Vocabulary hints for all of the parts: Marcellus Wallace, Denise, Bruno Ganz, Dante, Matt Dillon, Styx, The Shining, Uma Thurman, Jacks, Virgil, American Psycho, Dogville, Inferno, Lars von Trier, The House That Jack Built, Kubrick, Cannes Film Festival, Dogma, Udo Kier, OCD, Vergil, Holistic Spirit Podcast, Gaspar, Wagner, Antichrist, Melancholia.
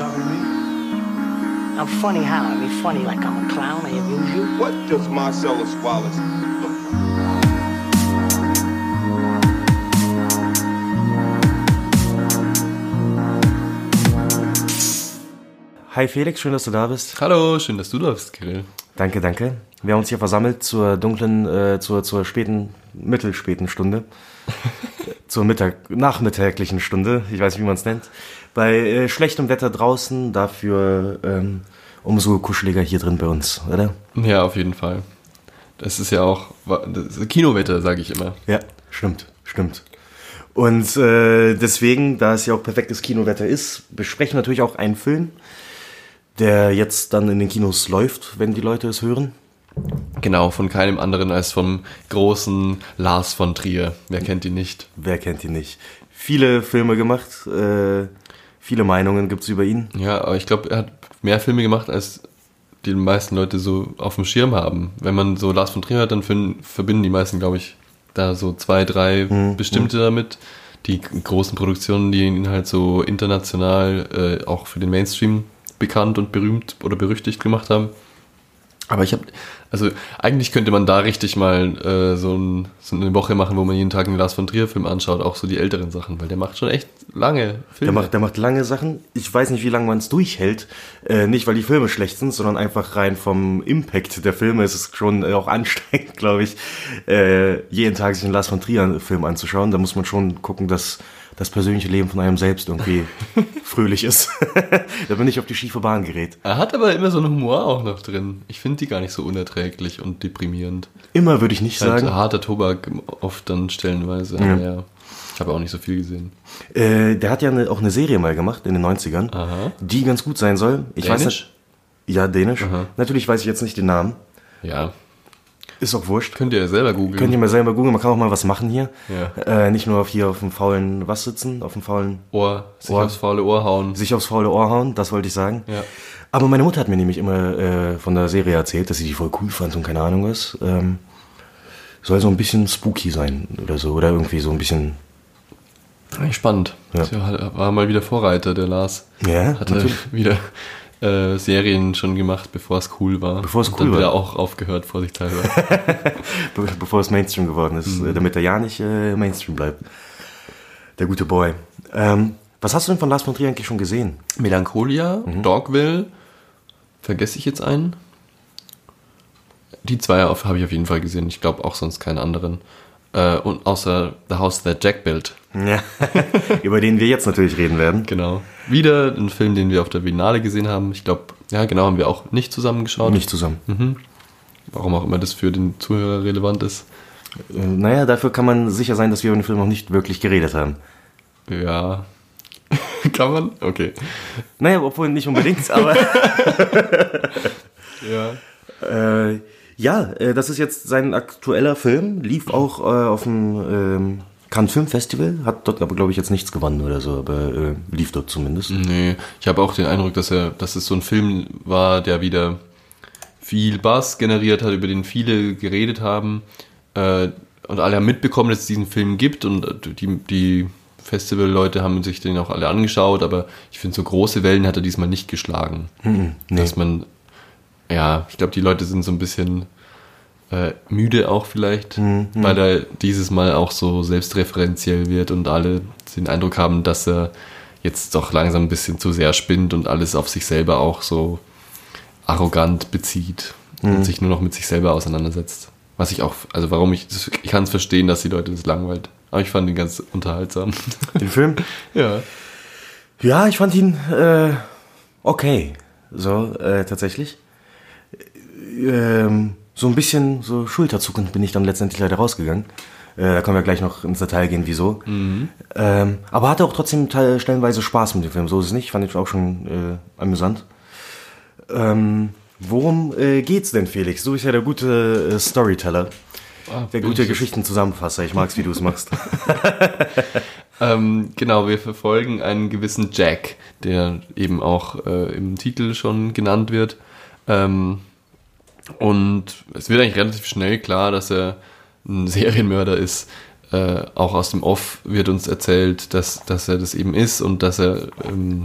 talking to me? I'm funny how? I mean, funny like I'm a clown, I amuse you? What does Marcellus Wallace look like? Hi Felix, schön, dass du da bist. Hallo, schön, dass du da bist, Kirill. Danke, danke. Wir haben uns hier versammelt zur dunklen, zur späten, mittelspäten Stunde. Zur nachmittäglichen Stunde, ich weiß nicht, wie man es nennt. Bei schlechtem Wetter draußen, dafür umso kuscheliger hier drin bei uns, oder? Ja, auf jeden Fall. Das ist ja auch das Kinowetter, sage ich immer. Ja, stimmt. Und deswegen, da es ja auch perfektes Kinowetter ist, besprechen wir natürlich auch einen Film, der jetzt dann in den Kinos läuft, wenn die Leute es hören. Genau, von keinem anderen als vom großen Lars von Trier. Wer kennt ihn nicht? Viele Filme gemacht, viele Meinungen gibt es über ihn. Ja, aber ich glaube, er hat mehr Filme gemacht, als die meisten Leute so auf dem Schirm haben. Wenn man so Lars von Trier hört, dann verbinden die meisten, glaube ich, da so 2, 3 bestimmte damit. Die großen Produktionen, die ihn halt so international auch für den Mainstream bekannt und berühmt oder berüchtigt gemacht haben. Aber eigentlich könnte man da richtig mal so eine Woche machen, wo man jeden Tag einen Lars von Trier Film anschaut, auch so die älteren Sachen, weil der macht schon echt lange Filme. Der macht lange Sachen. Ich weiß nicht, wie lange man es durchhält. Nicht, weil die Filme schlecht sind, sondern einfach rein vom Impact der Filme ist es schon auch ansteigend, glaube ich, jeden Tag sich einen Lars von Trier Film anzuschauen. Da muss man schon gucken, dass das persönliche Leben von einem selbst irgendwie fröhlich ist, damit nicht auf die schiefe Bahn gerät. Er hat aber immer so einen Humor auch noch drin. Ich finde die gar nicht so unerträglich und deprimierend. Immer würde ich nicht sagen. Harter Tobak oft dann stellenweise. Ja. Ja. Ich habe auch nicht so viel gesehen. Der hat ja auch eine Serie mal gemacht in den 90ern, aha, die ganz gut sein soll. Dänisch. Aha. Natürlich weiß ich jetzt nicht den Namen. Ja. Ist auch wurscht. Könnt ihr mal selber googeln. Man kann auch mal was machen hier. Ja. Nicht nur auf dem faulen was sitzen, auf dem faulen Ohr. Sich aufs faule Ohr hauen, das wollte ich sagen. Ja. Aber meine Mutter hat mir nämlich immer von der Serie erzählt, dass sie die voll cool fand und keine Ahnung was. Soll so ein bisschen spooky sein oder so. Oder irgendwie so ein bisschen... Spannend. Ja. Sie war mal wieder Vorreiter, der Lars. Ja, hatte natürlich wieder... Serien schon gemacht, bevor es cool war. Dann wieder auch aufgehört, vorsichtshalber. Bevor es Mainstream geworden ist, damit er ja nicht Mainstream bleibt. Der gute Boy. Was hast du denn von Lars von Trier eigentlich schon gesehen? Melancholia, Dogville, vergesse ich jetzt einen? Die 2 habe ich auf jeden Fall gesehen, ich glaube auch sonst keinen anderen. Und außer The House That Jack Built. Ja, über den wir jetzt natürlich reden werden. Genau. Wieder ein Film, den wir auf der Biennale gesehen haben. Ich glaube, ja genau, haben wir auch nicht zusammen geschaut. Nicht zusammen. Mhm. Warum auch immer das für den Zuhörer relevant ist. Naja, dafür kann man sicher sein, dass wir über den Film noch nicht wirklich geredet haben. Ja. Kann man? Okay. Naja, obwohl nicht unbedingt, aber... ja. Ja, das ist jetzt sein aktueller Film, lief auch auf dem Cannes Film Festival, hat dort aber glaube ich jetzt nichts gewonnen oder so, aber lief dort zumindest. Nee, ich habe auch den Eindruck, dass es so ein Film war, der wieder viel Buzz generiert hat, über den viele geredet haben und alle haben mitbekommen, dass es diesen Film gibt und die Festivalleute haben sich den auch alle angeschaut, aber ich finde so große Wellen hat er diesmal nicht geschlagen, dass man... Ja, ich glaube, die Leute sind so ein bisschen müde auch vielleicht, weil er dieses Mal auch so selbstreferenziell wird und alle den Eindruck haben, dass er jetzt doch langsam ein bisschen zu sehr spinnt und alles auf sich selber auch so arrogant bezieht und sich nur noch mit sich selber auseinandersetzt. Was ich auch, also ich kann es verstehen, dass die Leute das langweilt, aber ich fand ihn ganz unterhaltsam. Den Film? Ja. Ja, ich fand ihn okay, so tatsächlich. So ein bisschen so schulterzuckend bin ich dann letztendlich leider rausgegangen. Da können wir gleich noch ins Detail gehen, wieso. Aber hatte auch trotzdem stellenweise Spaß mit dem Film, so ist es nicht. Fand ich auch schon amüsant. Worum geht's denn, Felix? Du bist ja der gute Storyteller, der gute Geschichtenzusammenfasser. Ich mag's, wie du es machst. Genau, wir verfolgen einen gewissen Jack, der eben auch im Titel schon genannt wird. Und es wird eigentlich relativ schnell klar, dass er ein Serienmörder ist, auch aus dem Off wird uns erzählt, dass er das eben ist und dass er,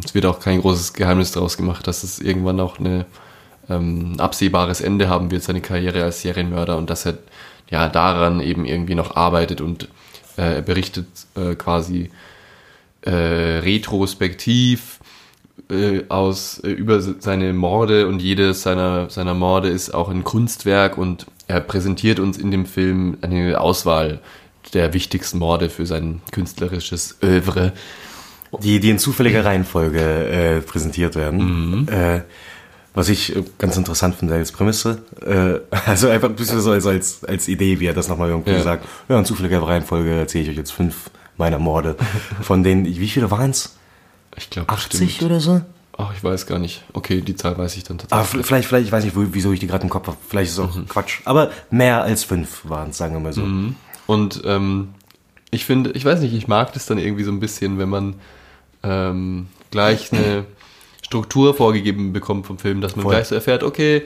es wird auch kein großes Geheimnis daraus gemacht, dass es irgendwann auch ein absehbares Ende haben wird, seine Karriere als Serienmörder, und dass er ja daran eben irgendwie noch arbeitet und berichtet quasi retrospektiv über seine Morde, und jedes seiner Morde ist auch ein Kunstwerk, und er präsentiert uns in dem Film eine Auswahl der wichtigsten Morde für sein künstlerisches Œuvre. Die in zufälliger Reihenfolge präsentiert werden. Mhm. Was ich ganz interessant finde als Prämisse, also einfach ein bisschen so als Idee, wie er das nochmal irgendwie sagt. Ja, in zufälliger Reihenfolge erzähle ich euch jetzt 5 meiner Morde. Von denen, wie viele waren es? Ich glaube 80 oder so? Ach, ich weiß gar nicht. Okay, die Zahl weiß ich dann tatsächlich. Aber vielleicht, ich weiß nicht, wieso ich die gerade im Kopf habe. Vielleicht ist es auch Quatsch. Aber mehr als 5 waren es, sagen wir mal so. Mhm. Und ich finde, ich weiß nicht, ich mag das dann irgendwie so ein bisschen, wenn man gleich eine Struktur vorgegeben bekommt vom Film, dass man gleich so erfährt, okay,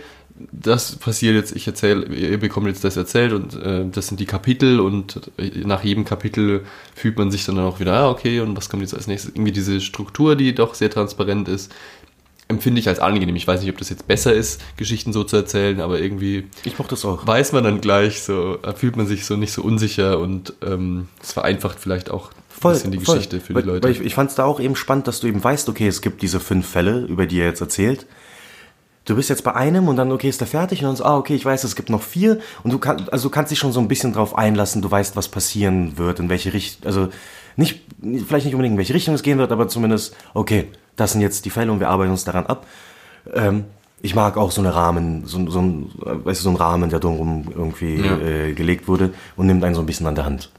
das passiert jetzt, ihr bekommt jetzt das erzählt, und das sind die Kapitel, und nach jedem Kapitel fühlt man sich dann auch wieder, okay, und was kommt jetzt als nächstes? Irgendwie diese Struktur, die doch sehr transparent ist, empfinde ich als angenehm. Ich weiß nicht, ob das jetzt besser ist, Geschichten so zu erzählen, aber irgendwie ich mochte das auch. Weiß man dann gleich so, fühlt man sich so nicht so unsicher, und es vereinfacht vielleicht auch ein bisschen die Geschichte für die Leute. Weil ich fand es da auch eben spannend, dass du eben weißt, okay, es gibt diese 5 Fälle, über die er jetzt erzählt. Du bist jetzt bei einem, und dann, okay, ist der fertig, und dann so, okay, ich weiß, es gibt noch 4, und du kannst dich schon so ein bisschen drauf einlassen, du weißt, was passieren wird, in welche Richtung, also nicht, vielleicht nicht unbedingt in welche Richtung es gehen wird, aber zumindest, okay, das sind jetzt die Fälle und wir arbeiten uns daran ab. Ich mag auch so einen Rahmen, so einen Rahmen, der drumherum irgendwie gelegt wurde, und nimmt einen so ein bisschen an der Hand.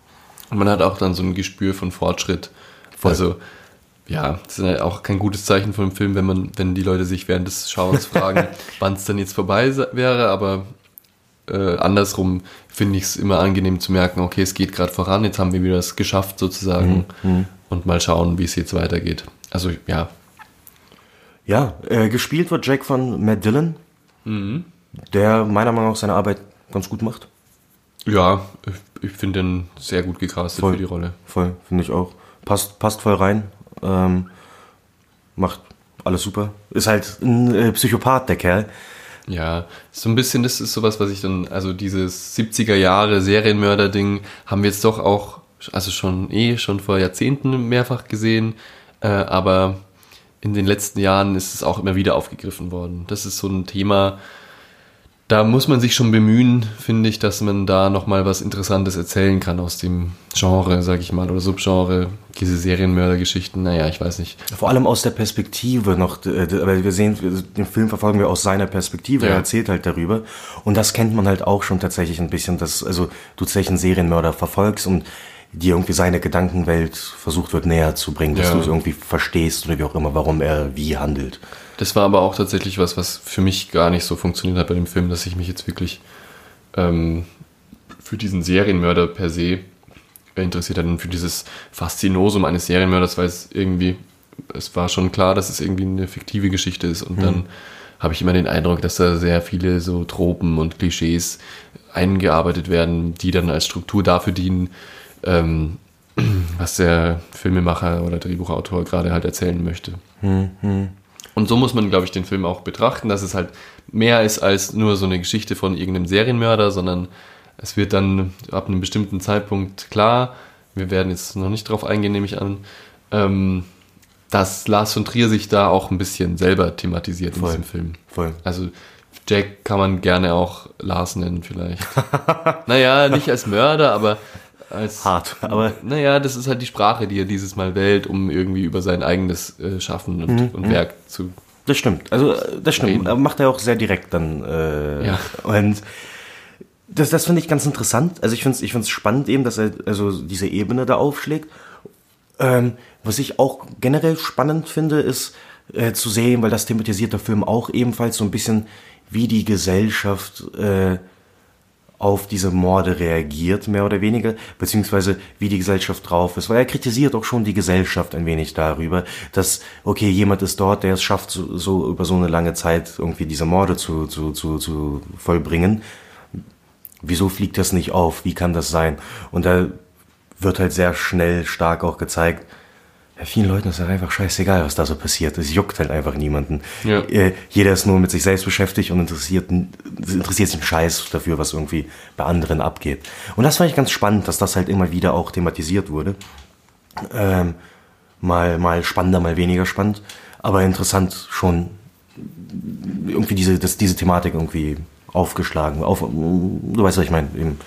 Und man hat auch dann so ein Gespür von Fortschritt. Voll. Also, ja, das ist ja auch kein gutes Zeichen von dem Film, wenn die Leute sich während des Schauens fragen, wann es dann jetzt vorbei wäre, aber andersrum finde ich es immer angenehm zu merken, okay, es geht gerade voran, jetzt haben wir wieder das geschafft sozusagen, und mal schauen, wie es jetzt weitergeht. Also, ja. Ja, gespielt wird Jack von Matt Dillon, der meiner Meinung nach seine Arbeit ganz gut macht. Ja, ich finde den sehr gut gecastet für die Rolle. Voll, finde ich auch. Passt voll rein. Macht alles super. Ist halt ein Psychopath, der Kerl. Ja, so ein bisschen, das ist sowas, was ich dann, also dieses 70er-Jahre-Serienmörder-Ding haben wir jetzt doch auch, also schon vor Jahrzehnten mehrfach gesehen, aber in den letzten Jahren ist es auch immer wieder aufgegriffen worden. Das ist so ein Thema, da muss man sich schon bemühen, finde ich, dass man da nochmal was Interessantes erzählen kann aus dem Genre, sag ich mal, oder Subgenre, diese Serienmördergeschichten, naja, ich weiß nicht. Vor allem aus der Perspektive noch, weil wir sehen, den Film verfolgen wir aus seiner Perspektive, er erzählt halt darüber, und das kennt man halt auch schon tatsächlich ein bisschen, dass, also, du tatsächlich einen Serienmörder verfolgst und dir irgendwie seine Gedankenwelt versucht wird näher zu bringen, dass du es irgendwie verstehst oder wie auch immer, warum er wie handelt. Das war aber auch tatsächlich was für mich gar nicht so funktioniert hat bei dem Film, dass ich mich jetzt wirklich für diesen Serienmörder per se interessiert hatte und für dieses Faszinosum eines Serienmörders, weil es war schon klar, dass es irgendwie eine fiktive Geschichte ist, und dann habe ich immer den Eindruck, dass da sehr viele so Tropen und Klischees eingearbeitet werden, die dann als Struktur dafür dienen, was der Filmemacher oder Drehbuchautor gerade halt erzählen möchte. Und so muss man, glaube ich, den Film auch betrachten, dass es halt mehr ist als nur so eine Geschichte von irgendeinem Serienmörder, sondern es wird dann ab einem bestimmten Zeitpunkt klar, wir werden jetzt noch nicht drauf eingehen, nehme ich an, dass Lars von Trier sich da auch ein bisschen selber thematisiert in diesem Film. Voll. Also Jack kann man gerne auch Lars nennen vielleicht. Naja, nicht als Mörder, aber als... Hart, aber... Naja, das ist halt die Sprache, die er dieses Mal wählt, um irgendwie über sein eigenes Schaffen und Werk zu... Das stimmt, also das stimmt. Reden. Macht er auch sehr direkt dann. Und das finde ich ganz interessant. Also ich find's spannend eben, dass er also diese Ebene da aufschlägt. Was ich auch generell spannend finde, ist zu sehen, weil das thematisiert der Film auch ebenfalls so ein bisschen, wie die Gesellschaft... auf diese Morde reagiert, mehr oder weniger, beziehungsweise wie die Gesellschaft drauf ist, weil er kritisiert auch schon die Gesellschaft ein wenig darüber, dass, okay, jemand ist dort, der es schafft, so über so eine lange Zeit irgendwie diese Morde zu vollbringen. Wieso fliegt das nicht auf? Wie kann das sein? Und da wird halt sehr schnell stark auch gezeigt, ja, vielen Leuten ist halt einfach scheißegal, was da so passiert. Es juckt halt einfach niemanden. Ja. Jeder ist nur mit sich selbst beschäftigt und interessiert sich einen Scheiß dafür, was irgendwie bei anderen abgeht. Und das fand ich ganz spannend, dass das halt immer wieder auch thematisiert wurde. Mal spannender, mal weniger spannend. Aber interessant schon irgendwie diese Thematik irgendwie aufgeschlagen. Du weißt, was ich meine, eben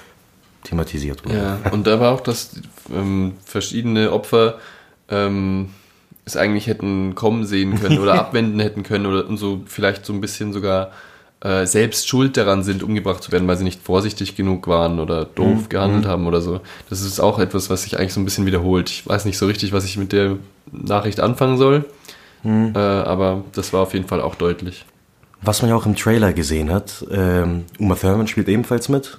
thematisiert wurde. Ja, und da war auch, dass verschiedene Opfer es eigentlich hätten kommen sehen können oder abwenden hätten können oder und so vielleicht so ein bisschen sogar selbst schuld daran sind, umgebracht zu werden, weil sie nicht vorsichtig genug waren oder doof gehandelt haben oder so. Das ist auch etwas, was sich eigentlich so ein bisschen wiederholt. Ich weiß nicht so richtig, was ich mit der Nachricht anfangen soll, aber das war auf jeden Fall auch deutlich. Was man ja auch im Trailer gesehen hat, Uma Thurman spielt ebenfalls mit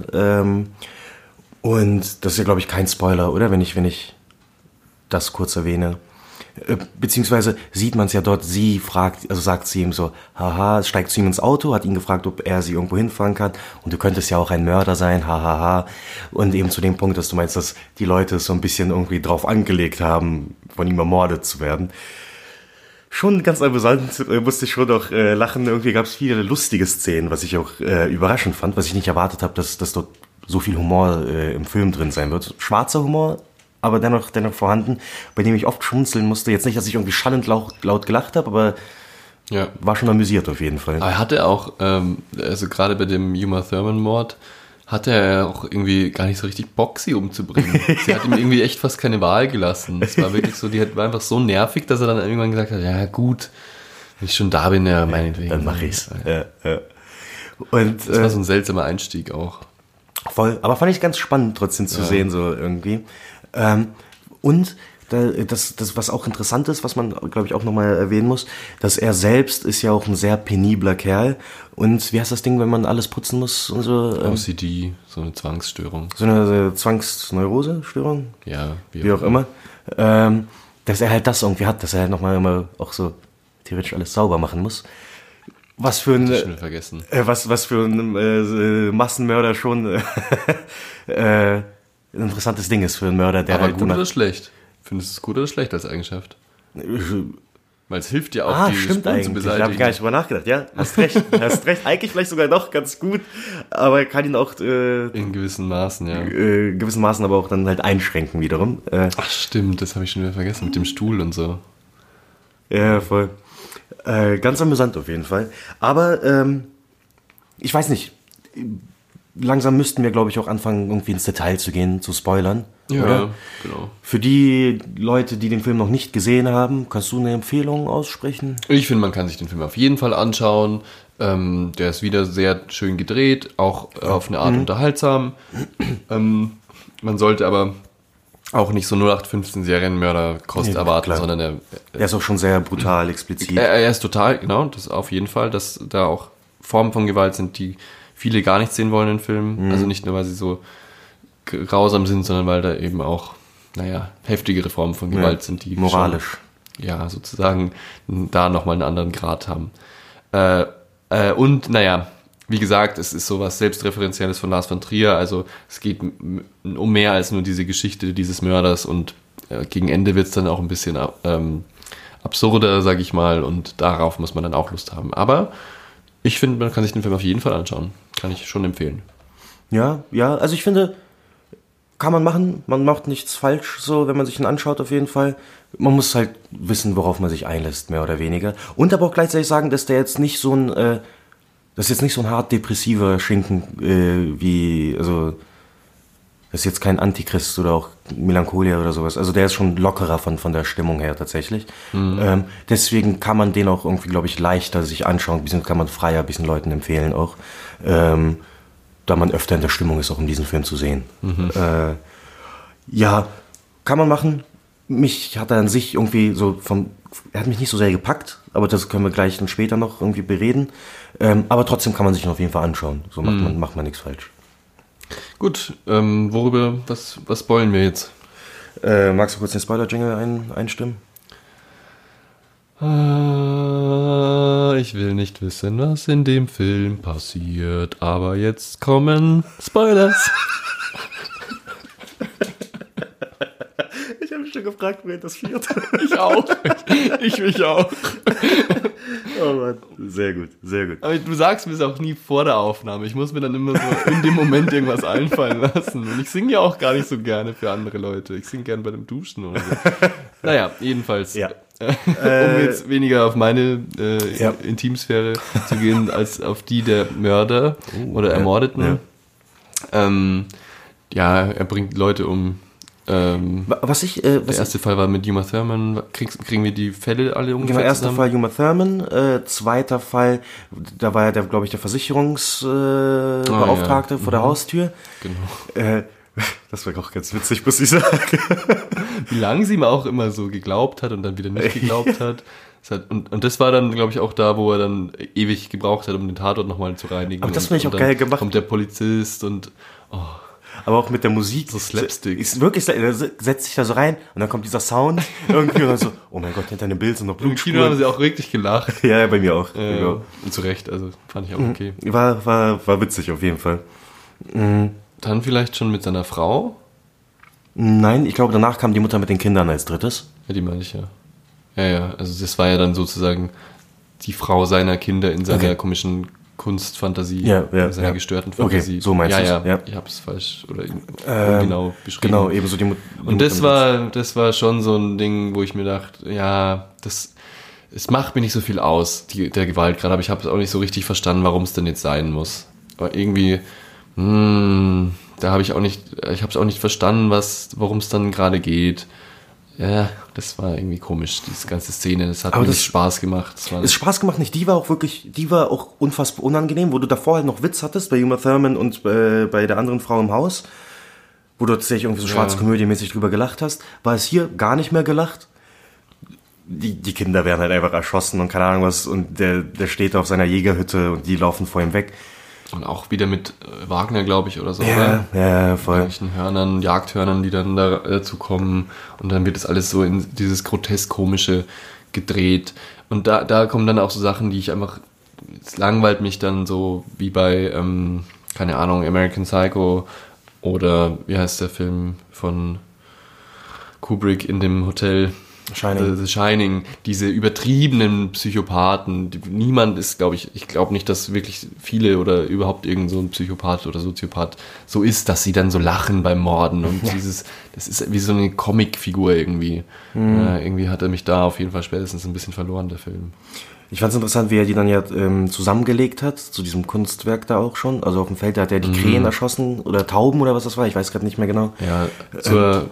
und das ist ja, glaube ich, kein Spoiler, oder? Wenn ich das kurz erwähne. Beziehungsweise sieht man es ja dort, sie fragt, also sagt sie ihm so, haha, steigt zu ihm ins Auto, hat ihn gefragt, ob er sie irgendwo hinfahren kann und du könntest ja auch ein Mörder sein, hahaha. Und eben zu dem Punkt, dass du meinst, dass die Leute so ein bisschen irgendwie drauf angelegt haben, von ihm ermordet zu werden. Schon ganz amüsant, musste ich schon auch lachen, irgendwie gab es viele lustige Szenen, was ich auch überraschend fand, was ich nicht erwartet habe, dass dort so viel Humor im Film drin sein wird. Schwarzer Humor, aber dennoch vorhanden, bei dem ich oft schmunzeln musste. Jetzt nicht, dass ich irgendwie schallend laut gelacht habe, aber ja, war schon amüsiert auf jeden Fall. Aber er hatte auch, also gerade bei dem Uma Thurman-Mord, hatte er auch irgendwie gar nicht so richtig Bock, sie umzubringen. Sie hat ihm irgendwie echt fast keine Wahl gelassen. Es war wirklich so, die war einfach so nervig, dass er dann irgendwann gesagt hat, ja gut, wenn ich schon da bin, ja meinetwegen. Dann mache ich's. Ja. Und das war so ein seltsamer Einstieg auch. Voll, aber fand ich ganz spannend trotzdem zu sehen, so irgendwie. Und das, was auch interessant ist, was man, glaube ich, auch nochmal erwähnen muss, dass er selbst ist ja auch ein sehr penibler Kerl. Und wie heißt das Ding, wenn man alles putzen muss? Und so, OCD, so eine Zwangsstörung. So eine Zwangsneurose-Störung? Ja, wie auch immer. Dass er halt das irgendwie hat, dass er halt nochmal immer auch so theoretisch alles sauber machen muss. Was für ein Massenmörder schon ein interessantes Ding ist für einen Mörder, der aber halt gut oder schlecht? Findest du es gut oder schlecht als Eigenschaft? Weil es hilft dir auch, die Spuren zu beseitigen. Da habe ich gar nicht drüber nachgedacht, ja? Hast recht. Eigentlich vielleicht sogar doch ganz gut, aber kann ihn auch in gewissen Maßen, ja. Gewissen Maßen aber auch dann halt einschränken wiederum. Ach stimmt, das habe ich schon wieder vergessen mit dem Stuhl und so. Ja, voll. Ganz amüsant auf jeden Fall. Aber ich weiß nicht, langsam müssten wir, glaube ich, auch anfangen, irgendwie ins Detail zu gehen, zu spoilern. Ja, oder? Genau. Für die Leute, die den Film noch nicht gesehen haben, kannst du eine Empfehlung aussprechen? Ich finde, man kann sich den Film auf jeden Fall anschauen. Der ist wieder sehr schön gedreht, auch auf eine Art unterhaltsam. Man sollte aber auch nicht so 0815 Serienmörder-Kost erwarten, klar. Sondern er ist auch schon sehr brutal, explizit. Er ist total, genau, das auf jeden Fall, dass da auch Formen von Gewalt sind, die viele gar nicht sehen wollen in Filmen. Mhm. Also nicht nur, weil sie so grausam sind, sondern weil da eben auch, heftigere Formen von Gewalt sind, die moralisch schon, sozusagen da nochmal einen anderen Grad haben. Wie gesagt, es ist sowas Selbstreferenzielles von Lars von Trier, also es geht um mehr als nur diese Geschichte dieses Mörders und gegen Ende wird es dann auch ein bisschen absurder, sag ich mal, und darauf muss man dann auch Lust haben. Aber ich finde, man kann sich den Film auf jeden Fall anschauen, kann ich schon empfehlen. Ja, also ich finde, kann man machen, man macht nichts falsch, so, wenn man sich ihn anschaut auf jeden Fall. Man muss halt wissen, worauf man sich einlässt, mehr oder weniger. Und aber auch gleichzeitig sagen, dass der jetzt nicht so ein... das ist jetzt nicht so ein hart depressiver Schinken, das ist jetzt kein Antichrist oder auch Melancholia oder sowas. Also der ist schon lockerer von der Stimmung her tatsächlich. Mhm. Deswegen kann man den auch irgendwie, glaube ich, leichter sich anschauen, kann man freier ein bisschen Leuten empfehlen auch, da man öfter in der Stimmung ist, auch um diesen Film zu sehen. Mhm. Kann man machen. Mich hat er an sich irgendwie so er hat mich nicht so sehr gepackt, aber das können wir gleich dann später noch irgendwie bereden. Aber trotzdem kann man sich ihn auf jeden Fall anschauen. So macht man nichts falsch. Gut, was spoilen wir jetzt? Magst du kurz den Spoiler-Jingle einstimmen? Ich will nicht wissen, was in dem Film passiert, aber jetzt kommen Spoilers. schon gefragt, wer das vierte. Ich auch. Ich mich auch. Oh Mann. Sehr gut, sehr gut. Aber du sagst mir es auch nie vor der Aufnahme. Ich muss mir dann immer so in dem Moment irgendwas einfallen lassen. Und ich singe ja auch gar nicht so gerne für andere Leute. Ich singe gerne bei dem Duschen oder so. Naja, jedenfalls. Ja. Um jetzt weniger auf meine Intimsphäre zu gehen, als auf die der Mörder oder Ermordeten. Ja. Er bringt Leute um. Der erste Fall war mit Uma Thurman. Kriegen wir die Fälle alle ungefähr? Genau, erster Fall Uma Thurman, zweiter Fall, da war ja, glaube ich, der Versicherungsbeauftragte vor der Haustür. Genau. Das wäre auch ganz witzig, muss ich sagen. Wie lange sie mir auch immer so geglaubt hat und dann wieder nicht geglaubt hat. Und das war dann, glaube ich, auch da, wo er dann ewig gebraucht hat, um den Tatort nochmal zu reinigen. Aber das finde ich auch geil gemacht. Kommt der Polizist und... Oh. Aber auch mit der Musik. So Slapstick. Ist wirklich, setzt sich da so rein und dann kommt dieser Sound irgendwie und dann so, oh mein Gott, hinter dem Bild sind noch Blutspuren. Im Kino haben sie auch richtig gelacht. Ja, bei mir auch. Genau. Und zu Recht, also fand ich auch okay. War witzig auf jeden Fall. Mhm. Dann vielleicht schon mit seiner Frau? Nein, ich glaube, danach kam die Mutter mit den Kindern als drittes. Ja, die meine ich ja. Ja, also das war ja dann sozusagen die Frau seiner Kinder in seiner komischen Kunstfantasie, in seiner gestörten Fantasie. Okay, so meinst du es? Ja, ich habe es falsch oder genau beschrieben. Genau, ebenso die Mutter. Und das war schon so ein Ding, wo ich mir dachte, ja, es macht mir nicht so viel aus, der Gewalt gerade, aber ich habe es auch nicht so richtig verstanden, warum es denn jetzt sein muss. Aber irgendwie... da habe ich auch nicht, ich habe es auch nicht verstanden, worum es dann gerade geht. Ja, das war irgendwie komisch, diese ganze Szene. Das hat mir nicht Spaß gemacht. Die war auch wirklich, unfassbar unangenehm, wo du davor halt noch Witz hattest bei Uma Thurman und bei der anderen Frau im Haus, wo du tatsächlich irgendwie so schwarzkomödiemäßig drüber gelacht hast, war es hier gar nicht mehr gelacht. Die Kinder werden halt einfach erschossen und keine Ahnung was und der steht auf seiner Jägerhütte und die laufen vor ihm weg. Und auch wieder mit Wagner, glaube ich, oder so. Ja, ja, voll. Mit manchen Hörnern, Jagdhörnern, die dann dazu kommen. Und dann wird das alles so in dieses grotesk-komische gedreht. Und da kommen dann auch so Sachen, die ich einfach... Es langweilt mich dann so wie bei, keine Ahnung, American Psycho oder wie heißt der Film von Kubrick in dem Hotel... Shining. The Shining, diese übertriebenen Psychopathen, niemand ist, glaube ich, nicht, dass wirklich viele oder überhaupt irgend so ein Psychopath oder Soziopath so ist, dass sie dann so lachen beim Morden und das ist wie so eine Comicfigur irgendwie. Mhm. Irgendwie hat er mich da auf jeden Fall spätestens ein bisschen verloren, der Film. Ich fand es interessant, wie er die dann ja zusammengelegt hat, zu diesem Kunstwerk da auch schon. Also auf dem Feld, da hat er die Krähen erschossen oder Tauben oder was das war, ich weiß gerade nicht mehr genau. Ja, zur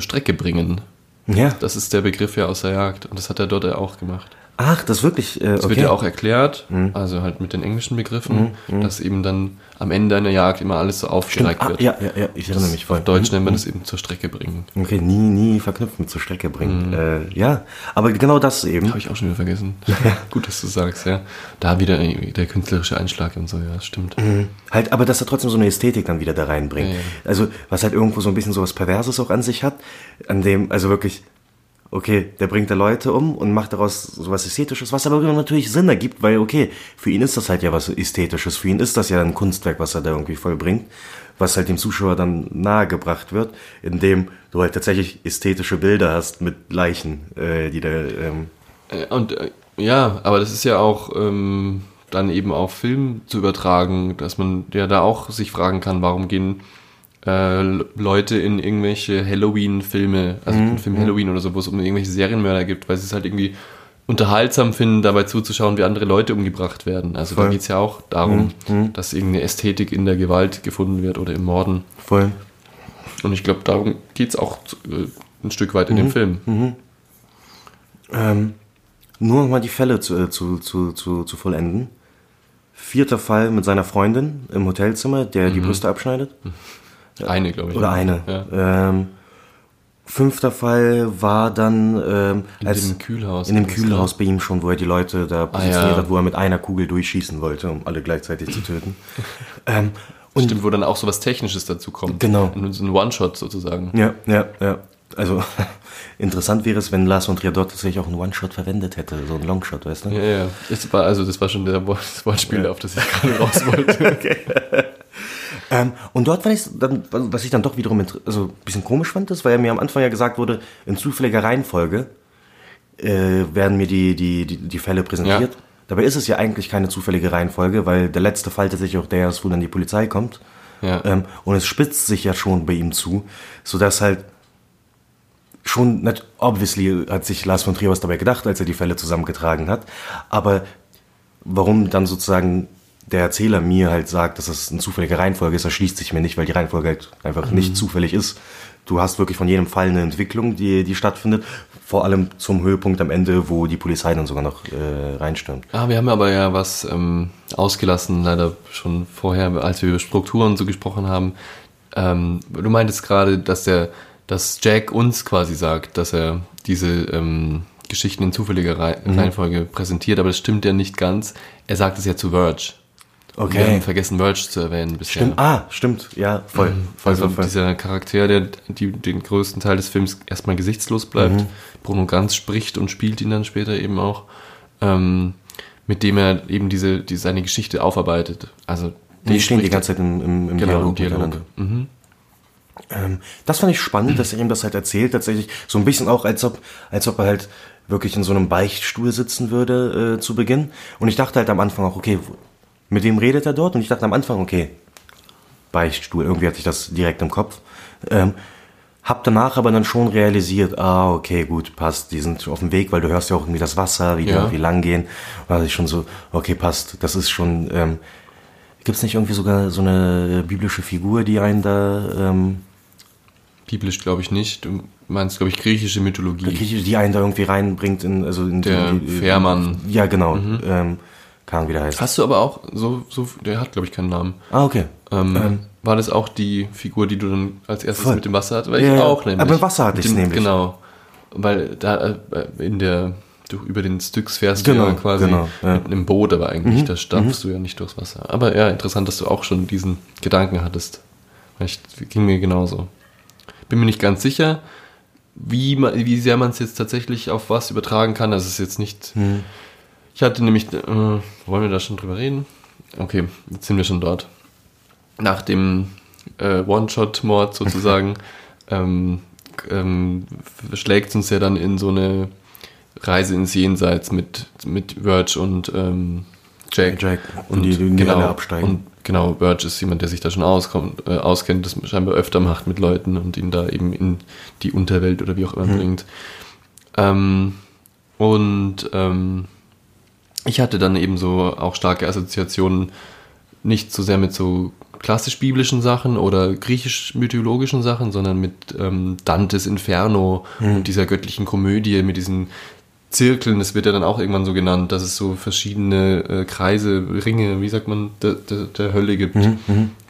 Strecke bringen. Ja. Das ist der Begriff ja aus der Jagd und das hat er dort ja auch gemacht. Ach, das wirklich? Das wird ja auch erklärt, also halt mit den englischen Begriffen, dass eben dann am Ende einer Jagd immer alles so aufgereiht wird. Ja, ich erinnere mich voll. Auf Deutsch nennt man das eben zur Strecke bringen. Okay, nie verknüpft mit zur Strecke bringen. Aber genau das eben. Habe ich auch schon wieder vergessen. Gut, dass du sagst, ja. Da wieder der künstlerische Einschlag und so, ja, stimmt. Halt, aber dass er trotzdem so eine Ästhetik dann wieder da reinbringt. Ja. Also, was halt irgendwo so ein bisschen so was Perverses auch an sich hat, an dem, also wirklich... Okay, der bringt da Leute um und macht daraus sowas Ästhetisches, was aber natürlich Sinn ergibt, weil für ihn ist das halt ja was Ästhetisches, für ihn ist das ja ein Kunstwerk, was er da irgendwie vollbringt, was halt dem Zuschauer dann nahegebracht wird, indem du halt tatsächlich ästhetische Bilder hast mit Leichen, die da... aber das ist ja auch dann eben auf Film zu übertragen, dass man ja da auch sich fragen kann, warum gehen... Leute in irgendwelche Halloween-Filme, also den Film Halloween oder so, wo es um irgendwelche Serienmörder gibt, weil sie es halt irgendwie unterhaltsam finden, dabei zuzuschauen, wie andere Leute umgebracht werden. Also da geht es ja auch darum, dass irgendeine Ästhetik in der Gewalt gefunden wird oder im Morden. Voll. Und ich glaube, darum geht es auch ein Stück weit in dem Film. Nur nochmal die Fälle zu vollenden. Vierter Fall mit seiner Freundin im Hotelzimmer, der die Brüste abschneidet. Eine, glaube ich. Oder eine. Ja. Fünfter Fall war dann... in dem Kühlhaus. In dem Kühlhaus bei ihm schon, wo er die Leute da positioniert hat, wo er mit einer Kugel durchschießen wollte, um alle gleichzeitig zu töten. Stimmt, wo dann auch so was Technisches dazu kommt. Genau. So ein One-Shot sozusagen. Ja. Also interessant wäre es, wenn Lars von Trier dort tatsächlich auch einen One-Shot verwendet hätte, so einen Long-Shot, weißt du? Ja. Das war schon das Wortspiel, auf das ich gerade raus wollte. Okay. Und dort fand ich dann, was ich dann doch wiederum ein bisschen komisch fand, ist, weil mir am Anfang ja gesagt wurde, in zufälliger Reihenfolge werden mir die Fälle präsentiert. Ja. Dabei ist es ja eigentlich keine zufällige Reihenfolge, weil der letzte Fall tatsächlich auch der ist, wo dann die Polizei kommt. Ja. Und es spitzt sich ja schon bei ihm zu, sodass halt schon, nicht, obviously hat sich Lars von Trier was dabei gedacht, als er die Fälle zusammengetragen hat, aber warum dann sozusagen der Erzähler mir halt sagt, dass das eine zufällige Reihenfolge ist, erschließt sich mir nicht, weil die Reihenfolge halt einfach nicht zufällig ist. Du hast wirklich von jedem Fall eine Entwicklung, die stattfindet, vor allem zum Höhepunkt am Ende, wo die Polizei dann sogar noch reinstürmt. Ah, wir haben aber ja was ausgelassen, leider schon vorher, als wir über Strukturen so gesprochen haben. Du meintest gerade, dass Jack uns quasi sagt, dass er diese Geschichten in zufälliger Reihenfolge präsentiert, aber das stimmt ja nicht ganz. Er sagt es ja zu Verge. Okay. Wir haben vergessen, Verge zu erwähnen bisher. Stimmt. Ah, stimmt. Ja, voll. Dieser Charakter, der den größten Teil des Films erstmal gesichtslos bleibt. Mhm. Bruno Ganz spricht und spielt ihn dann später eben auch, mit dem er eben seine Geschichte aufarbeitet. Also die stehen die ganze Zeit im Dialog. Mhm. Das fand ich spannend, dass er ihm das halt erzählt, tatsächlich so ein bisschen auch, als ob er halt wirklich in so einem Beichtstuhl sitzen würde zu Beginn. Und ich dachte halt am Anfang auch, okay, mit wem redet er dort? Und ich dachte am Anfang, okay, Beichtstuhl, irgendwie hatte ich das direkt im Kopf. Hab danach aber dann schon realisiert, okay, gut, passt, die sind auf dem Weg, weil du hörst ja auch irgendwie das Wasser, wie die irgendwie lang gehen. Und da ich schon so, okay, passt, das ist schon... Gibt's nicht irgendwie sogar so eine biblische Figur, die einen da... Biblisch glaube ich nicht. Du meinst, glaube ich, griechische Mythologie. Die einen da irgendwie reinbringt in... Also in der Fährmann. Ja, genau. Mhm. Kann, wie der heißt. Hast du aber auch... so der hat, glaube ich, keinen Namen. Ah, okay. War das auch die Figur, die du dann als erstes voll. Mit dem Wasser hattest? Weil ja, ich auch nämlich. Aber Wasser hatte ich nämlich. Genau. Weil da über den Styx fährst du ja quasi mit einem Boot, aber eigentlich, da stampfst du ja nicht durchs Wasser. Aber ja, interessant, dass du auch schon diesen Gedanken hattest. Ging mir genauso. Bin mir nicht ganz sicher, wie sehr man es jetzt tatsächlich auf was übertragen kann. Das ist jetzt nicht... Ich hatte nämlich... wollen wir da schon drüber reden? Okay, jetzt sind wir schon dort. Nach dem One-Shot-Mord sozusagen schlägt es uns ja dann in so eine Reise ins Jenseits mit Verge und Jack. Und die alle absteigen. Und genau, Verge ist jemand, der sich da schon auskennt, das scheinbar öfter macht mit Leuten und ihn da eben in die Unterwelt oder wie auch immer bringt. Ich hatte dann eben so auch starke Assoziationen, nicht so sehr mit so klassisch-biblischen Sachen oder griechisch-mythologischen Sachen, sondern mit Dantes Inferno und dieser göttlichen Komödie, mit diesen Zirkeln, das wird ja dann auch irgendwann so genannt, dass es so verschiedene Kreise, Ringe, wie sagt man, der Hölle gibt.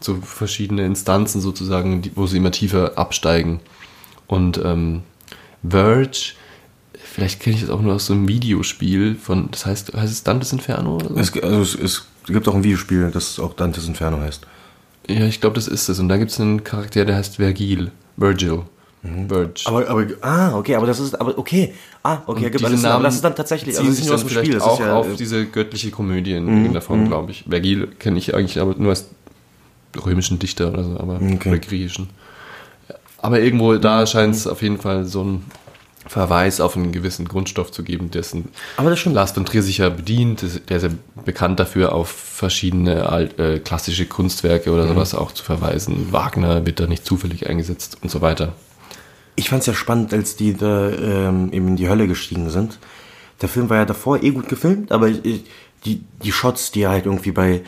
So verschiedene Instanzen sozusagen, wo sie immer tiefer absteigen. Und Verge, vielleicht kenne ich das auch nur aus so einem Videospiel von, das heißt es Dantes Inferno? Oder so? Es gibt auch ein Videospiel, das auch Dantes Inferno heißt. Ja, ich glaube, das ist es. Und da gibt es einen Charakter, der heißt Virgil. Verge. Aber gibt es Namen, das ist dann tatsächlich, also das ist nur aus dem Spiel. Das auch ist ja, auf diese göttliche Komödie in irgendeiner Form, glaube ich. Vergil kenne ich eigentlich aber nur als römischen Dichter oder so, aber oder griechischen. Aber irgendwo da scheint es auf jeden Fall so ein Verweis auf einen gewissen Grundstoff zu geben, dessen Lars von Trier sich ja bedient. Der ist ja bekannt dafür, auf verschiedene klassische Kunstwerke oder sowas auch zu verweisen. Wagner wird da nicht zufällig eingesetzt und so weiter. Ich fand es ja spannend, als die da eben in die Hölle gestiegen sind. Der Film war ja davor gut gefilmt, aber die Shots, die halt irgendwie bei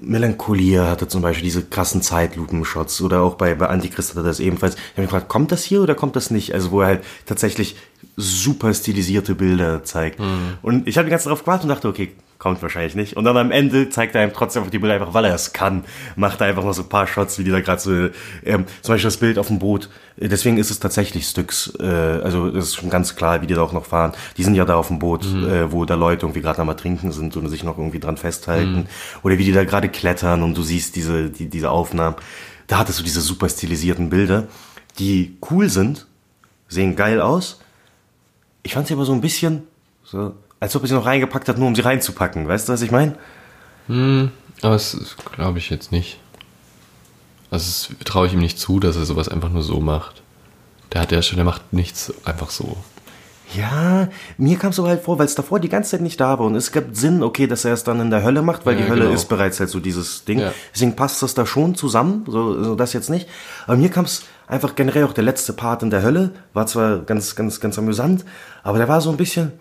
Melancholia hatte zum Beispiel diese krassen Zeitlupen-Shots oder auch bei Antichrist hatte das ebenfalls. Ich habe mich gefragt, kommt das hier oder kommt das nicht? Also wo er halt tatsächlich super stilisierte Bilder zeigt. Und ich habe den ganzen darauf gewartet und dachte, okay, kommt wahrscheinlich nicht. Und dann am Ende zeigt er ihm trotzdem auf die Bilder einfach, weil er es kann. Macht er einfach noch so ein paar Shots, wie die da gerade so, zum Beispiel das Bild auf dem Boot. Deswegen ist es tatsächlich Styx. Also es ist schon ganz klar, wie die da auch noch fahren. Die sind ja da auf dem Boot, wo da Leute irgendwie gerade noch mal trinken sind und sich noch irgendwie dran festhalten. Oder wie die da gerade klettern und du siehst diese Aufnahmen. Da hattest du diese super stilisierten Bilder, die cool sind, sehen geil aus. Ich fand sie aber so ein bisschen so... Als ob er sie noch reingepackt hat, nur um sie reinzupacken. Weißt du, was ich meine? Aber das glaube ich jetzt nicht. Also das traue ich ihm nicht zu, dass er sowas einfach nur so macht. Der macht nichts einfach so. Ja, mir kam es so halt vor, weil es davor die ganze Zeit nicht da war. Und es gab Sinn, okay, dass er es dann in der Hölle macht, weil die Hölle ist bereits halt so dieses Ding. Ja. Deswegen passt das da schon zusammen, so das jetzt nicht. Aber mir kam es einfach generell auch der letzte Part in der Hölle. War zwar ganz, ganz, ganz amüsant, aber der war so ein bisschen...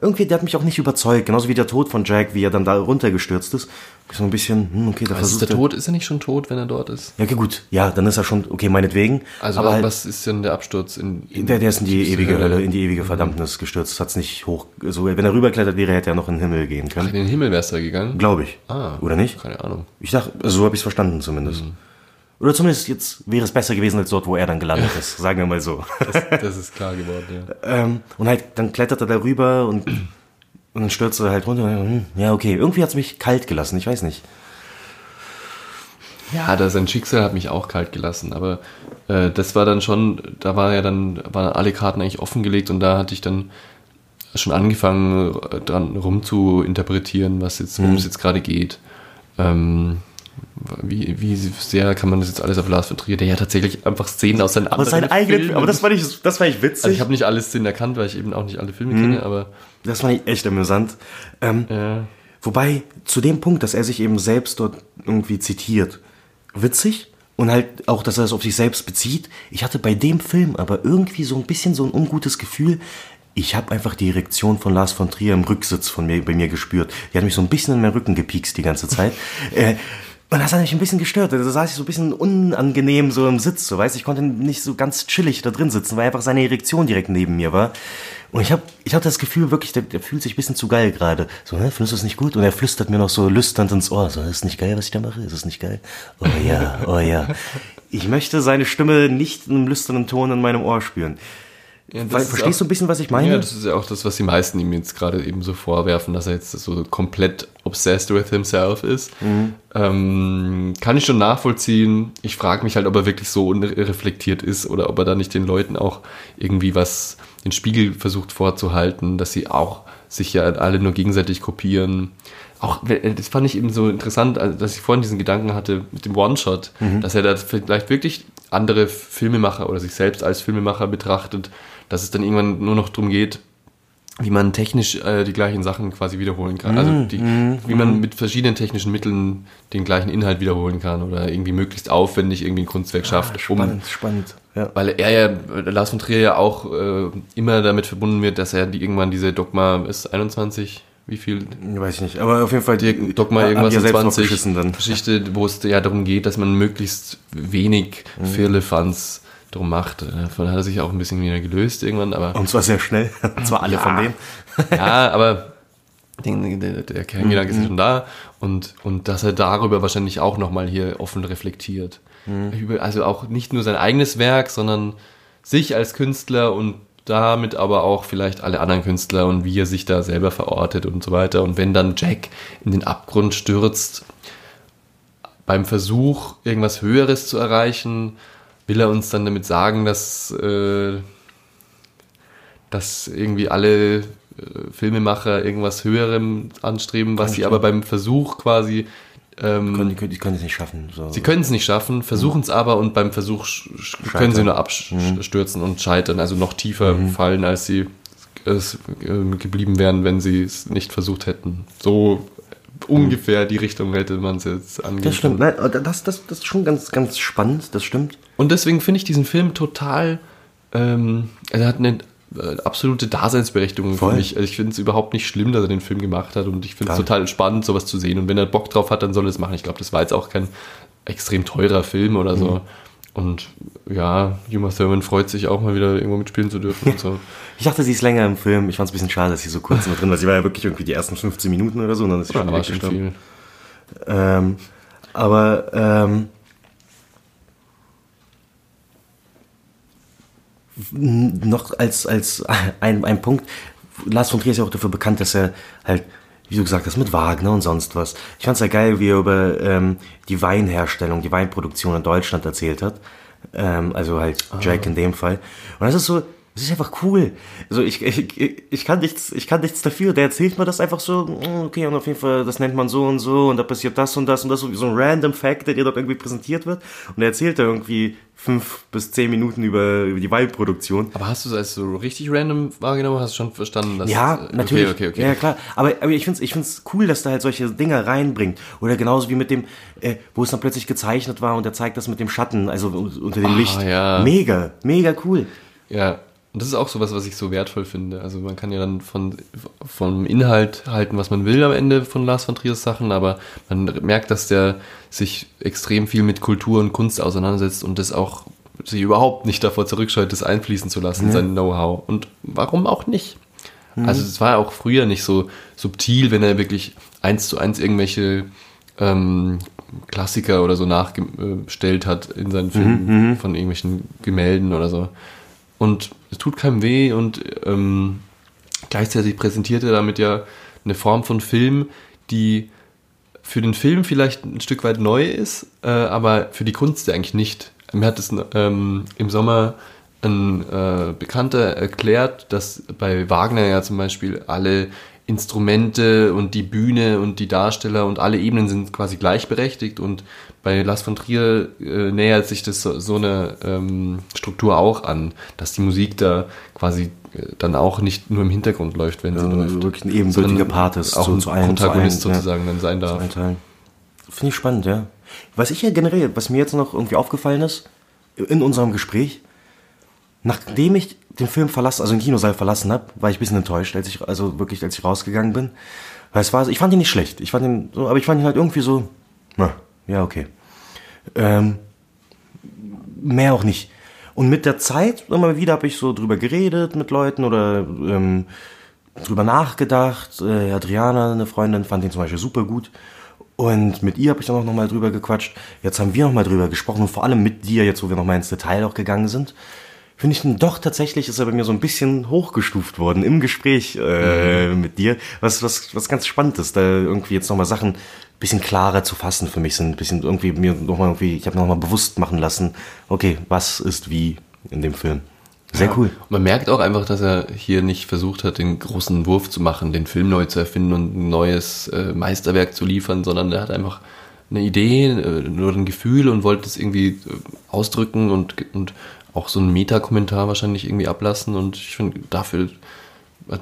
irgendwie, der hat mich auch nicht überzeugt. Genauso wie der Tod von Jack, wie er dann da runtergestürzt ist. So ein bisschen, okay, da also versucht der Tod, ist er nicht schon tot, wenn er dort ist? Ja, okay, gut. Ja, dann ist er schon, okay, meinetwegen. Also aber was ist denn der Absturz? Der ist in die ewige Hölle, in die ewige Verdammnis gestürzt. Hat's nicht hoch, also wenn er rüberklettert wäre, hätte er noch in den Himmel gehen können. Ach, in den Himmel wär's da gegangen? Glaube ich. Oder nicht? Keine Ahnung. Ich dachte, also so habe ich es verstanden zumindest. Oder zumindest jetzt wäre es besser gewesen als dort, wo er dann gelandet ist. Sagen wir mal so. Das ist klar geworden, ja. Und halt, dann klettert er da rüber und dann stürzt er halt runter. Ja, okay. Irgendwie hat es mich kalt gelassen. Ich weiß nicht. Ja, sein Schicksal hat mich auch kalt gelassen. Aber das war dann schon, waren alle Karten eigentlich offengelegt und da hatte ich dann schon angefangen, dran rumzuinterpretieren, worum es jetzt gerade geht. Wie sehr kann man das jetzt alles auf Lars von Trier, der ja tatsächlich einfach Szenen aus seinen eigenen Filmen... Aber das fand ich witzig. Also ich habe nicht alle Szenen erkannt, weil ich eben auch nicht alle Filme kenne, aber... Das fand ich echt amüsant. Wobei, zu dem Punkt, dass er sich eben selbst dort irgendwie zitiert, witzig und halt auch, dass er es auf sich selbst bezieht. Ich hatte bei dem Film aber irgendwie so ein bisschen so ein ungutes Gefühl... Ich habe einfach die Erektion von Lars von Trier im Rücksitz bei mir gespürt. Die hat mich so ein bisschen in meinen Rücken gepiekst die ganze Zeit. Und das hat mich ein bisschen gestört. Da saß ich so ein bisschen unangenehm so im Sitz. So, weißt? Ich konnte nicht so ganz chillig da drin sitzen, weil einfach seine Erektion direkt neben mir war. Und ich hab das Gefühl wirklich, der fühlt sich ein bisschen zu geil gerade. So, ne? Findest du es nicht gut? Und er flüstert mir noch so lüsternd ins Ohr. So, ist es nicht geil, was ich da mache? Ist es nicht geil? Oh ja, oh ja. Ich möchte seine Stimme nicht in einem lüsternen Ton in meinem Ohr spüren. Ja, verstehst du ein bisschen, was ich meine? Ja, das ist ja auch das, was die meisten ihm jetzt gerade eben so vorwerfen, dass er jetzt so komplett obsessed with himself ist. Kann ich schon nachvollziehen. Ich frage mich halt, ob er wirklich so unreflektiert ist oder ob er da nicht den Leuten auch irgendwie den Spiegel versucht vorzuhalten, dass sie auch sich ja alle nur gegenseitig kopieren. Auch, das fand ich eben so interessant, dass ich vorhin diesen Gedanken hatte mit dem One-Shot, dass er da vielleicht wirklich andere Filmemacher oder sich selbst als Filmemacher betrachtet, dass es dann irgendwann nur noch darum geht, wie man technisch die gleichen Sachen quasi wiederholen kann. Also wie man mit verschiedenen technischen Mitteln den gleichen Inhalt wiederholen kann oder irgendwie möglichst aufwendig irgendwie ein Kunstwerk schafft. Spannend. Ja. Weil Lars von Trier ja auch immer damit verbunden wird, dass er irgendwann diese Dogma ist 21... Wie viel? Weiß ich nicht, aber auf jeden Fall die Dogma irgendwas in 20 dann. Geschichte, wo es ja darum geht, dass man möglichst wenig Firlefanz drum macht. Davon hat er sich auch ein bisschen wieder gelöst irgendwann. Aber und zwar sehr schnell, und zwar alle von dem. Ja, aber der Kerngedanke ist schon da und dass er darüber wahrscheinlich auch nochmal hier offen reflektiert. Also auch nicht nur sein eigenes Werk, sondern sich als Künstler und damit aber auch vielleicht alle anderen Künstler und wie er sich da selber verortet und so weiter. Und wenn dann Jack in den Abgrund stürzt, beim Versuch, irgendwas Höheres zu erreichen, will er uns dann damit sagen, dass irgendwie alle Filmemacher irgendwas Höherem anstreben, was sie aber beim Versuch quasi... die können es nicht schaffen. So. Sie können es nicht schaffen, versuchen es aber und beim Versuch können sie nur abstürzen und scheitern, also noch tiefer fallen, als sie es geblieben wären, wenn sie es nicht versucht hätten. So ungefähr die Richtung hätte man es jetzt angehen. Das stimmt. Nein, das ist schon ganz, ganz spannend, das stimmt. Und deswegen finde ich diesen Film total, er hat eine absolute Daseinsberechtigung für mich. Also ich finde es überhaupt nicht schlimm, dass er den Film gemacht hat und ich finde es total spannend, sowas zu sehen und wenn er Bock drauf hat, dann soll er es machen. Ich glaube, das war jetzt auch kein extrem teurer Film oder so und ja, Uma Thurman freut sich auch mal wieder irgendwo mitspielen zu dürfen und so. Ich dachte, sie ist länger im Film. Ich fand es ein bisschen schade, dass sie so kurz mit drin war. Sie war ja wirklich irgendwie die ersten 15 Minuten oder so und dann ist sie schon wieder gestorben. Noch als ein Punkt, Lars von Trier ist ja auch dafür bekannt, dass er halt, wie du gesagt hast, mit Wagner und sonst was. Ich fand's ja geil, wie er über die Weinherstellung, die Weinproduktion in Deutschland erzählt hat. Also halt Jack in dem Fall. Und das ist so, Das ist einfach cool. Also ich kann nichts dafür. Der erzählt mir das einfach so, okay, und auf jeden Fall, das nennt man so und so und da passiert das und das und das, so ein random Fact, der dir dort irgendwie präsentiert wird. Und er erzählt da irgendwie 5 bis 10 Minuten über die Weinproduktion. Aber hast du es als so richtig random wahrgenommen? Hast du schon verstanden? Dass ja, es, natürlich. Okay. Ja, klar. Aber ich find's cool, dass da halt solche Dinger reinbringt. Oder genauso wie mit dem, wo es dann plötzlich gezeichnet war und er zeigt das mit dem Schatten, also unter dem Licht. Ja. Mega, mega cool. Ja. Und das ist auch sowas, was ich so wertvoll finde. Also man kann ja dann vom Inhalt halten, was man will am Ende von Lars von Triers Sachen, aber man merkt, dass der sich extrem viel mit Kultur und Kunst auseinandersetzt und das auch sich überhaupt nicht davor zurückscheut, das einfließen zu lassen, sein Know-how. Und warum auch nicht? Also es war auch früher nicht so subtil, wenn er wirklich 1:1 irgendwelche Klassiker oder so nachgestellt hat in seinen Filmen von irgendwelchen Gemälden oder so. Und es tut keinem weh und gleichzeitig präsentiert er damit ja eine Form von Film, die für den Film vielleicht ein Stück weit neu ist, aber für die Kunst eigentlich nicht. Mir hat es im Sommer ein Bekannter erklärt, dass bei Wagner ja zum Beispiel alle Instrumente und die Bühne und die Darsteller und alle Ebenen sind quasi gleichberechtigt und bei Lars von Trier nähert sich das so eine Struktur auch an, dass die Musik da quasi dann auch nicht nur im Hintergrund läuft, wenn sie läuft. Wirklich ein ebenbürtiger Part ist, auch zu allen, Protagonist zu allen, sozusagen dann sein darf. Finde ich spannend, ja. Was ich ja generell, was mir jetzt noch irgendwie aufgefallen ist, in unserem Gespräch, nachdem ich den Film verlassen, also den Kinosaal verlassen habe, war ich ein bisschen enttäuscht, als ich rausgegangen bin. Weil es war, ich fand ihn nicht schlecht, aber ich fand ihn halt irgendwie so, na, ja, okay. Mehr auch nicht. Und mit der Zeit, immer wieder habe ich so drüber geredet mit Leuten oder drüber nachgedacht. Adriana, eine Freundin, fand ihn zum Beispiel super gut. Und mit ihr habe ich dann auch nochmal drüber gequatscht. Jetzt haben wir nochmal drüber gesprochen und vor allem mit dir, jetzt wo wir nochmal ins Detail auch gegangen sind. Finde ich, doch tatsächlich ist er bei mir so ein bisschen hochgestuft worden im Gespräch mit dir, was ganz spannend ist, da irgendwie jetzt nochmal Sachen ein bisschen klarer zu fassen für mich sind, ein bisschen irgendwie mir nochmal irgendwie, ich habe nochmal bewusst machen lassen, okay, was ist wie in dem Film. Sehr cool. Und man merkt auch einfach, dass er hier nicht versucht hat, den großen Wurf zu machen, den Film neu zu erfinden und ein neues Meisterwerk zu liefern, sondern er hat einfach eine Idee oder ein Gefühl und wollte es irgendwie ausdrücken und auch so einen Meta-Kommentar wahrscheinlich irgendwie ablassen und ich finde, dafür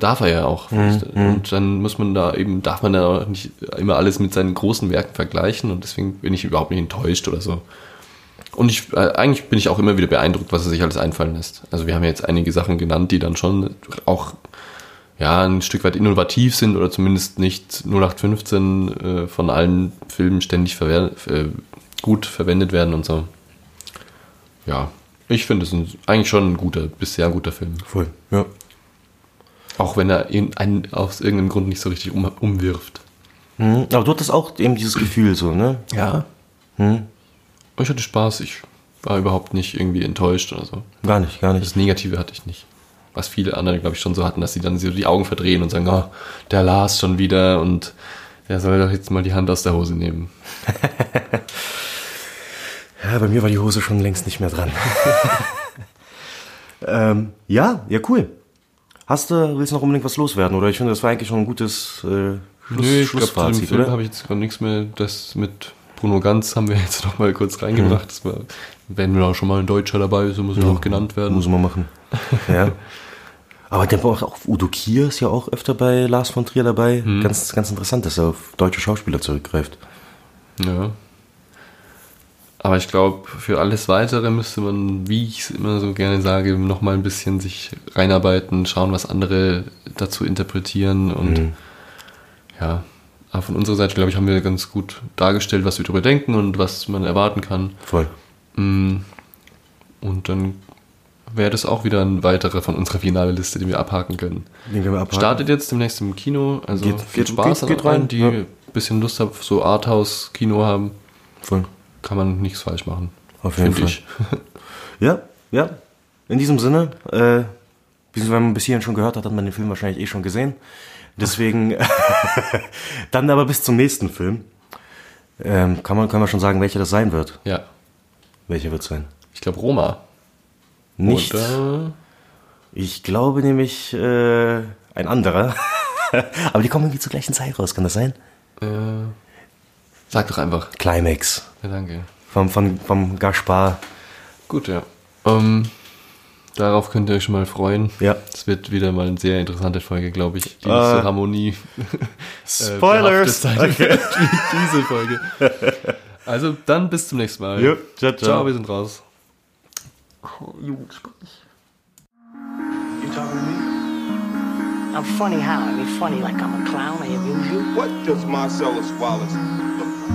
darf er ja auch. Und dann darf man da auch nicht immer alles mit seinen großen Werken vergleichen und deswegen bin ich überhaupt nicht enttäuscht oder so. Und eigentlich bin ich auch immer wieder beeindruckt, was er sich alles einfallen lässt. Also wir haben ja jetzt einige Sachen genannt, die dann schon auch ja, ein Stück weit innovativ sind oder zumindest nicht 0815 von allen Filmen ständig gut verwendet werden und so. Ja. Ich finde, es ist eigentlich schon ein guter, bis sehr guter Film. Voll, ja. Auch wenn er einen aus irgendeinem Grund nicht so richtig umwirft. Aber du hattest auch eben dieses Gefühl so, ne? Ja. Ich hatte Spaß, ich war überhaupt nicht irgendwie enttäuscht oder so. Gar nicht. Das Negative hatte ich nicht. Was viele andere, glaube ich, schon so hatten, dass sie dann so die Augen verdrehen und sagen, oh, der Lars schon wieder und der soll doch jetzt mal die Hand aus der Hose nehmen. Ja, bei mir war die Hose schon längst nicht mehr dran. Ja, cool. Willst du noch unbedingt was loswerden? Oder ich finde, das war eigentlich schon ein gutes Schlussfazit, oder? Film habe ich jetzt gerade nichts mehr. Das mit Bruno Ganz haben wir jetzt noch mal kurz reingebracht. Das war, wenn wir auch schon mal ein Deutscher dabei ist, so muss er auch genannt werden. Muss man machen. Ja. Aber der war auch Udo Kier ist ja auch öfter bei Lars von Trier dabei. Ganz, ganz interessant, dass er auf deutsche Schauspieler zurückgreift. Ja. Aber ich glaube, für alles Weitere müsste man, wie ich es immer so gerne sage, nochmal ein bisschen sich reinarbeiten, schauen, was andere dazu interpretieren. Und ja, aber von unserer Seite, glaube ich, haben wir ganz gut dargestellt, was wir darüber denken und was man erwarten kann. Voll. Und dann wäre das auch wieder ein weiterer von unserer finale Liste, den wir abhaken können. Startet jetzt demnächst im Kino. Also viel Spaß an allen, die ein bisschen Lust auf so Arthouse-Kino haben. Voll. Kann man nichts falsch machen. Auf jeden Fall. Ja. In diesem Sinne, wenn man bis hierhin schon gehört hat, hat man den Film wahrscheinlich eh schon gesehen. Deswegen, dann aber bis zum nächsten Film. Können wir schon sagen, welcher das sein wird? Ja. Welcher wird es sein? Ich glaube Roma. Nicht. Oder Ich glaube nämlich ein anderer. Aber die kommen irgendwie zur gleichen Zeit raus, kann das sein? Sag doch einfach. Climax. Ja, danke. Vom Gaspar. Gut, ja. Darauf könnt ihr euch schon mal freuen. Ja. Es wird wieder mal eine sehr interessante Folge, glaube ich. Die zur Harmonie. Spoilers! Okay. Diese Folge. Also dann bis zum nächsten Mal. Ja, ciao, ciao. Ciao, wir sind raus. You talking to me? I'm funny how? I mean funny like I'm a clown, I abuse you? What does Marcellus Wallace look like?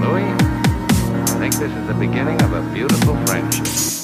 Louis, I think this is the beginning of a beautiful friendship.